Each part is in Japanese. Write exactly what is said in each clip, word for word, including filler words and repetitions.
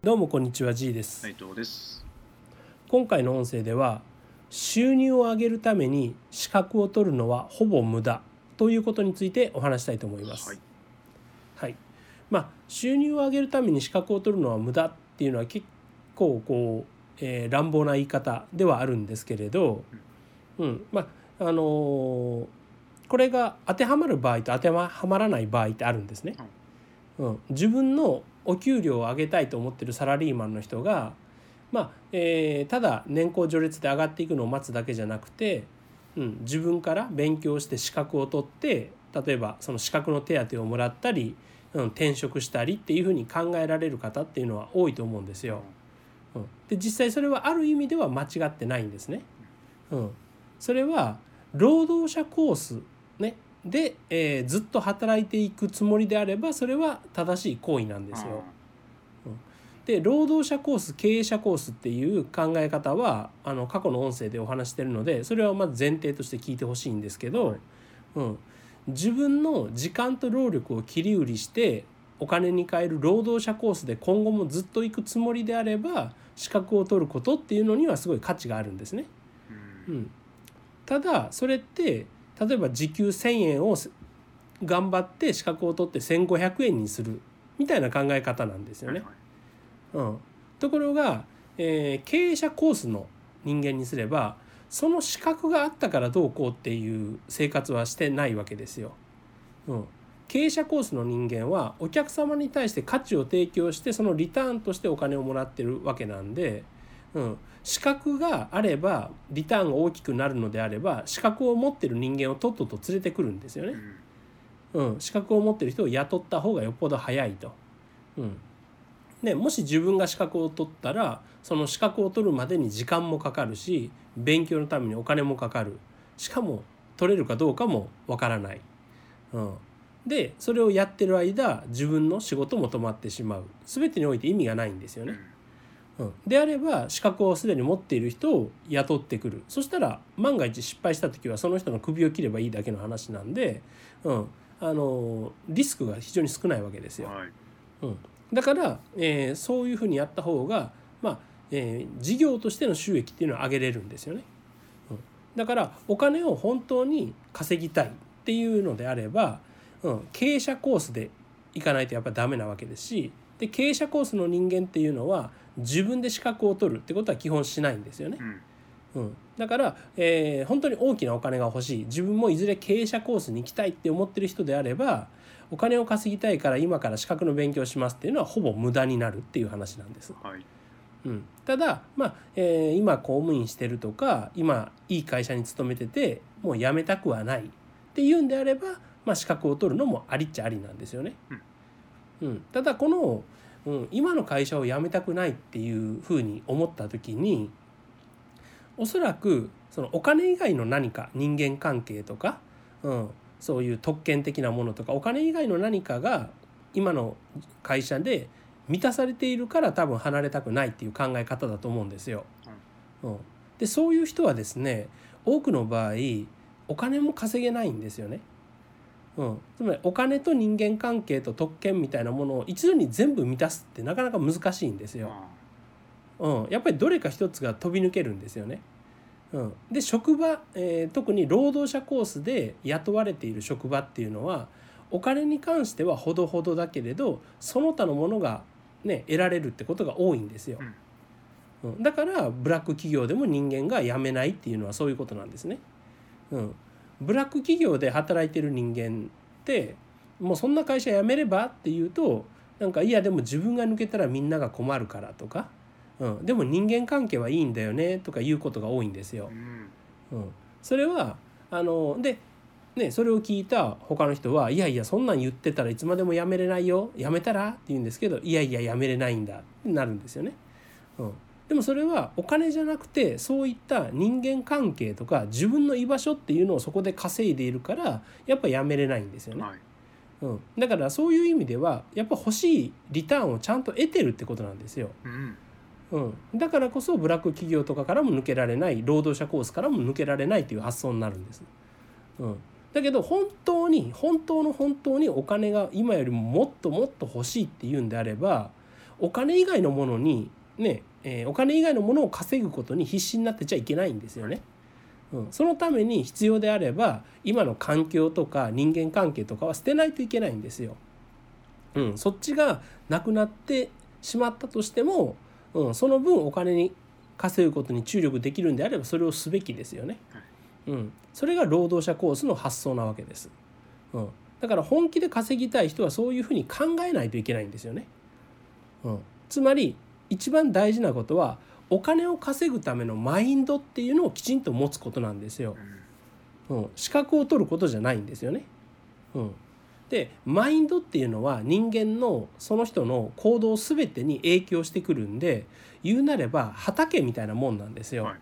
どうもこんにちは、 G です。内藤です。今回の音声では、収入を上げるために資格を取るのはほぼ無駄ということについてお話したいと思います。はい、はい。まあ、収入を上げるために資格を取るのは無駄っていうのは結構こう、えー、乱暴な言い方ではあるんですけれど、うんうん、まああのー、これが当てはまる場合と当てはまらない場合ってあるんですね。うん、自分のお給料を上げたいと思ってるサラリーマンの人が、まあえー、ただ年功序列で上がっていくのを待つだけじゃなくて、うん、自分から勉強して資格を取って、例えばその資格の手当をもらったり、うん、転職したりっていうふうに考えられる方っていうのは多いと思うんですよ。うん、で実際それはある意味では間違ってないんですね。うん、それは労働者コース、ね、で、えー、ずっと働いていくつもりであれば、それは正しい行為なんですよ。うん、で労働者コース、経営者コースっていう考え方はあの過去の音声でお話してるので、それはまず前提として聞いてほしいんですけど、はい、うん、自分の時間と労力を切り売りしてお金に換える労働者コースで今後もずっと行くつもりであれば、資格を取ることっていうのにはすごい価値があるんですね。うん、ただそれって例えば時給せんえんを頑張って資格を取ってせんごひゃくえんにするみたいな考え方なんですよね。うん、ところが、えー、経営者コースの人間にすれば、その資格があったからどうこうっていう生活はしてないわけですよ。うん、経営者コースの人間はお客様に対して価値を提供して、そのリターンとしてお金をもらってるわけなんで、うん、資格があればリターンが大きくなるのであれば、資格を持ってる人間をとっとと連れてくるんですよね。うん、資格を持ってる人を雇った方がよっぽど早いと。うん、でもし自分が資格を取ったら、その資格を取るまでに時間もかかるし、勉強のためにお金もかかる、しかも取れるかどうかもわからない。うん、でそれをやってる間、自分の仕事も止まってしまう。全てにおいて意味がないんですよね。うん、であれば資格をすでに持っている人を雇ってくる。そしたら万が一失敗した時はその人の首を切ればいいだけの話なんで、うん、あのリスクが非常に少ないわけですよ。はい、うん、だから、えー、そういうふうにやった方が、まあえー、事業としての収益っていうのは上げれるんですよね。うん、だからお金を本当に稼ぎたいっていうのであれば、うん、経営者コースでいかないとやっぱりダメなわけですし、で経営者コースの人間っていうのは自分で資格を取るってことは基本しないんですよね。うんうん、だから、えー、本当に大きなお金が欲しい、自分もいずれ経営者コースに行きたいって思ってる人であれば、お金を稼ぎたいから今から資格の勉強しますっていうのはほぼ無駄になるっていう話なんです。はい、うん、ただ、まあえー、今公務員してるとか、今いい会社に勤めててもう辞めたくはないっていうんであれば、まあ、資格を取るのもありっちゃありなんですよね。うん、うん、ただこの、うん、今の会社を辞めたくないっていうふうに思った時に、おそらくそのお金以外の何か、人間関係とか、うん、そういう特権的なものとか、お金以外の何かが今の会社で満たされているから、多分離れたくないっていう考え方だと思うんですよ。うん、でそういう人はですね、多くの場合お金も稼げないんですよね。うん、つまりお金と人間関係と特権みたいなものを一度に全部満たすってなかなか難しいんですよ。うん、やっぱりどれか一つが飛び抜けるんですよね。うん、で職場、えー、特に労働者コースで雇われている職場っていうのは、お金に関してはほどほどだけれど、その他のものが、ね、得られるってことが多いんですよ。うんうん、だからブラック企業でも人間が辞めないっていうのはそういうことなんですね。うん、ブラック企業で働いてる人間って、もうそんな会社辞めればっていうと、なんかいやでも自分が抜けたらみんなが困るからとか、うん、でも人間関係はいいんだよねとかいうことが多いんですよ。うん、それはあので、ね、それを聞いた他の人は、いやいやそんなん言ってたらいつまでも辞めれないよ、辞めたらって言うんですけど、いやいや辞めれないんだってなるんですよね。うん、でもそれはお金じゃなくて、そういった人間関係とか自分の居場所っていうのをそこで稼いでいるから、やっぱやめれないんですよね。はい、うん、だからそういう意味ではやっぱ欲しいリターンをちゃんと得てるってことなんですよ。うんうん、だからこそブラック企業とかからも抜けられない、労働者コースからも抜けられないという発想になるんです。うん、だけど本当に本当の本当にお金が今よりももっともっと欲しいっていうんであれば、お金以外のものにね、えー、お金以外のものを稼ぐことに必死になってちゃいけないんですよね、うん、そのために必要であれば今の環境とか人間関係とかは捨てないといけないんですよ、うん、そっちがなくなってしまったとしても、うん、その分お金に稼ぐことに注力できるんであればそれをすべきですよね、うん、それが労働者コースの発想なわけです、うん、だから本気で稼ぎたい人はそういうふうに考えないといけないんですよね、うん、つまり一番大事なことはお金を稼ぐためのマインドっていうのをきちんと持つことなんですよ、うん、資格を取ることじゃないんですよね、うん、でマインドっていうのは人間のその人の行動すべてに影響してくるんで、言うなれば畑みたいなもんなんですよ、はい、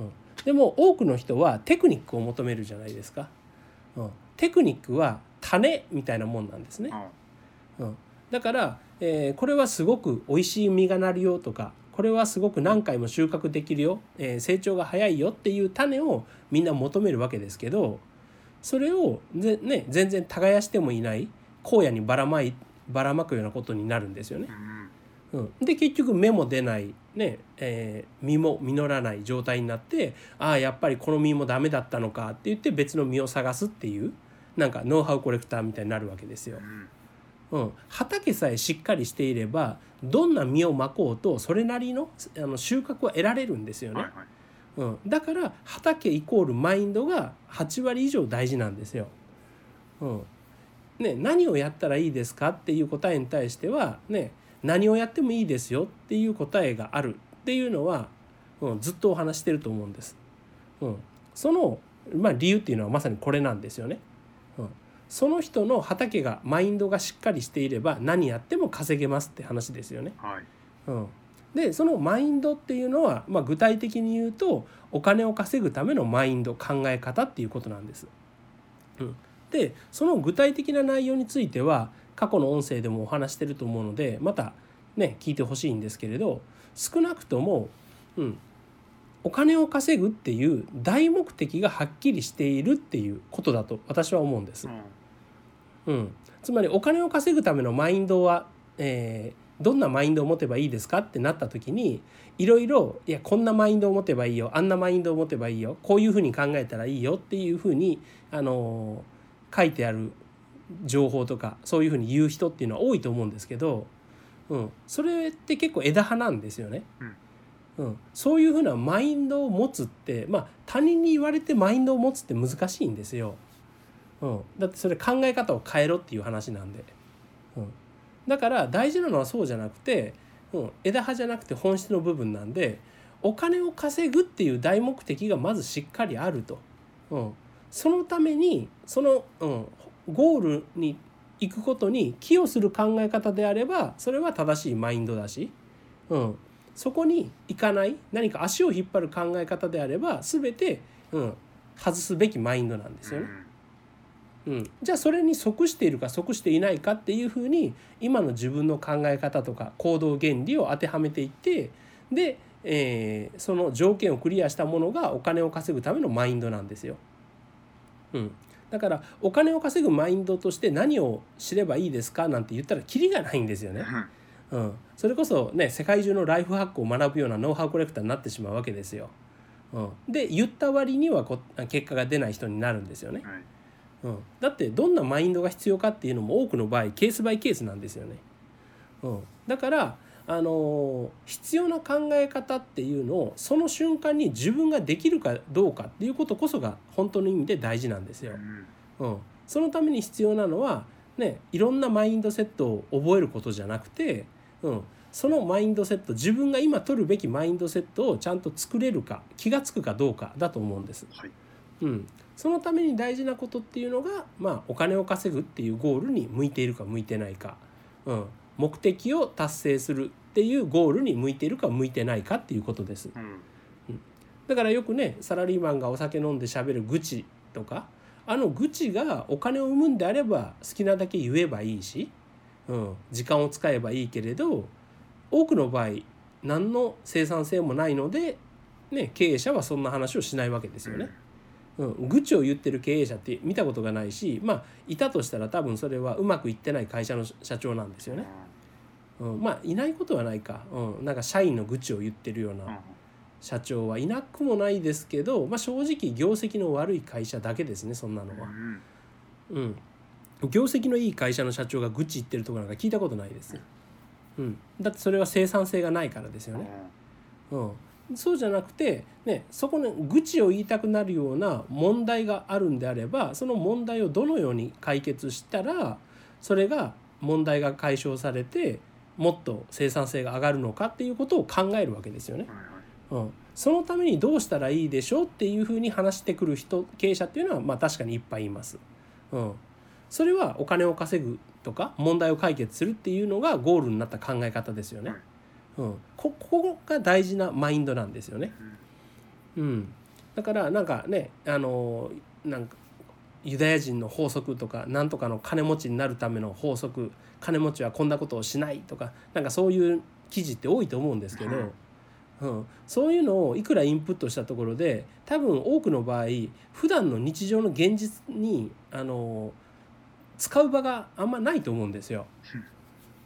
うん、でも多くの人はテクニックを求めるじゃないですか、うん、テクニックは種みたいなもんなんですね、うん、だから、えー、これはすごくおいしい実がなるよとか、これはすごく何回も収穫できるよ、えー、成長が早いよっていう種をみんな求めるわけですけど、それを、ね、全然耕してもいない荒野にばらまい、ばらまくようなことになるんですよね、うん、で結局芽も出ない、ね、えー、実も実らない状態になって、ああやっぱりこの実もダメだったのかって言って別の実を探すっていう、なんかノウハウコレクターみたいになるわけですよ、うん、畑さえしっかりしていればどんな実をまこうとそれなり の, あの収穫は得られるんですよね、はいはい、うん、だから畑イコールマインドがはちわり以上大事なんですよ、うんね、何をやったらいいですかっていう答えに対しては、ね、何をやってもいいですよっていう答えがあるっていうのは、うん、ずっとお話してると思うんです、うん、その、まあ、理由っていうのはまさにこれなんですよね、うん、その人の畑がマインドがしっかりしていれば何やっても稼げますって話ですよね、はい、うん、でそのマインドっていうのは、まあ、具体的に言うとお金を稼ぐためのマインド、考え方っていうことなんです、うん、でその具体的な内容については過去の音声でもお話してると思うのでまたね聞いてほしいんですけれど、少なくとも、うん、お金を稼ぐっていう大目的がはっきりしているっていうことだと私は思うんです、うんうん、つまりお金を稼ぐためのマインドは、えー、どんなマインドを持てばいいですかってなった時にいろいろ、いやこんなマインドを持てばいいよ、あんなマインドを持てばいいよ、こういうふうに考えたらいいよっていうふうに、あのー、書いてある情報とかそういうふうに言う人っていうのは多いと思うんですけど、うん、それって結構枝葉なんですよね、うんうん、そういうふうなマインドを持つって、まあ、他人に言われてマインドを持つって難しいんですよ、うん、だってそれ考え方を変えろっていう話なんで、うん、だから大事なのはそうじゃなくて、うん、枝葉じゃなくて本質の部分なんで、お金を稼ぐっていう大目的がまずしっかりあると、うん、そのためにその、うん、ゴールに行くことに寄与する考え方であればそれは正しいマインドだし、うん、そこに行かない何か足を引っ張る考え方であれば全て、うん、外すべきマインドなんですよね、うん、じゃあそれに即しているか即していないかっていうふうに今の自分の考え方とか行動原理を当てはめていって、で、えー、その条件をクリアしたものがお金を稼ぐためのマインドなんですよ、うん、だからお金を稼ぐマインドとして何を知ればいいですかなんて言ったらキリがないんですよね、うん、それこそね世界中のライフハックを学ぶようなノウハウコレクターになってしまうわけですよ、うん、で言った割にはこ結果が出ない人になるんですよね、はい、うん、だってどんなマインドが必要かっていうのも多くの場合ケースバイケースなんですよね、うん、だから、あのー、必要な考え方っていうのをその瞬間に自分ができるかどうかっていうことこそが本当の意味で大事なんですよ、うん、そのために必要なのは、ね、いろんなマインドセットを覚えることじゃなくて、うん、そのマインドセット、自分が今取るべきマインドセットをちゃんと作れるか気がつくかどうかだと思うんです、はい、うん、そのために大事なことっていうのが、まあ、お金を稼ぐっていうゴールに向いているか向いてないか、うん、目的を達成するっていうゴールに向いているか向いてないかっていうことです、うん、だからよくねサラリーマンがお酒飲んで喋る愚痴とか、あの愚痴がお金を生むんであれば好きなだけ言えばいいし、うん、時間を使えばいいけれど、多くの場合何の生産性もないので、ね、経営者はそんな話をしないわけですよね、うんうん、愚痴を言ってる経営者って見たことがないし、まあいたとしたら多分それはうまくいってない会社の社長なんですよね、ううん、まあいないことはないか、うん、なんか社員の愚痴を言ってるような社長はいなくもないですけど、まあ、正直業績の悪い会社だけですね、そんなのは、うん、業績のいい会社の社長が愚痴言ってるところなんか聞いたことないです、うん、だってそれは生産性がないからですよね、うん、そうじゃなくて、ね、そこに愚痴を言いたくなるような問題があるんであれば、その問題をどのように解決したらそれが問題が解消されてもっと生産性が上がるのかっていうことを考えるわけですよね、うん、そのためにどうしたらいいでしょうっていうふうに話してくる人、経営者っていうのはまあ確かにいっぱいいます、うん、それはお金を稼ぐとか問題を解決するっていうのがゴールになった考え方ですよね、うん、ここが大事なマインドなんですよね、うん、だからなんかね、あのなんかユダヤ人の法則とかなんとかの金持ちになるための法則、金持ちはこんなことをしないとか、なんかそういう記事って多いと思うんですけど、うん、そういうのをいくらインプットしたところで多分多くの場合普段の日常の現実にあの使う場があんまないと思うんですよ、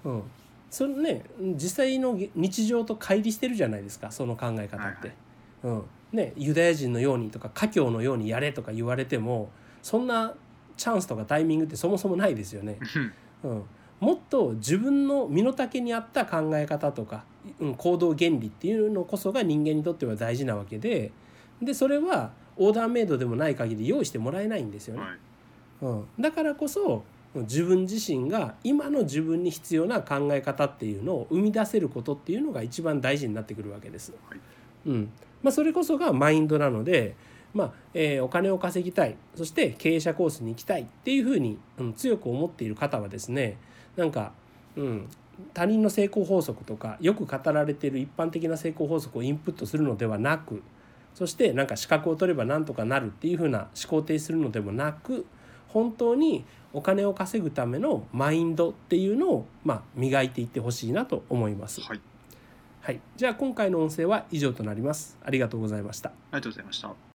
うん、そのね、実際の日常と乖離してるじゃないですか、その考え方って、うんね、ユダヤ人のようにとか華僑のようにやれとか言われてもそんなチャンスとかタイミングってそもそもないですよね、うん、もっと自分の身の丈に合った考え方とか、うん、行動原理っていうのこそが人間にとっては大事なわけで、でそれはオーダーメイドでもない限り用意してもらえないんですよね、はい、うん、だからこそ自分自身が今の自分に必要な考え方っていうのを生み出せることっていうのが一番大事になってくるわけです、はい、うん、まあ、それこそがマインドなので、まあえー、お金を稼ぎたい、そして経営者コースに行きたいっていうふうに、うん、強く思っている方はですね、なんか、うん、他人の成功法則とかよく語られている一般的な成功法則をインプットするのではなく、そしてなんか資格を取ればなんとかなるっていうふうな思考を停止するのでもなく、本当にお金を稼ぐためのマインドっていうのを、まあ、磨いていってほしいなと思います、はいはい、じゃあ今回の音声は以上となります。ありがとうございました。ありがとうございました。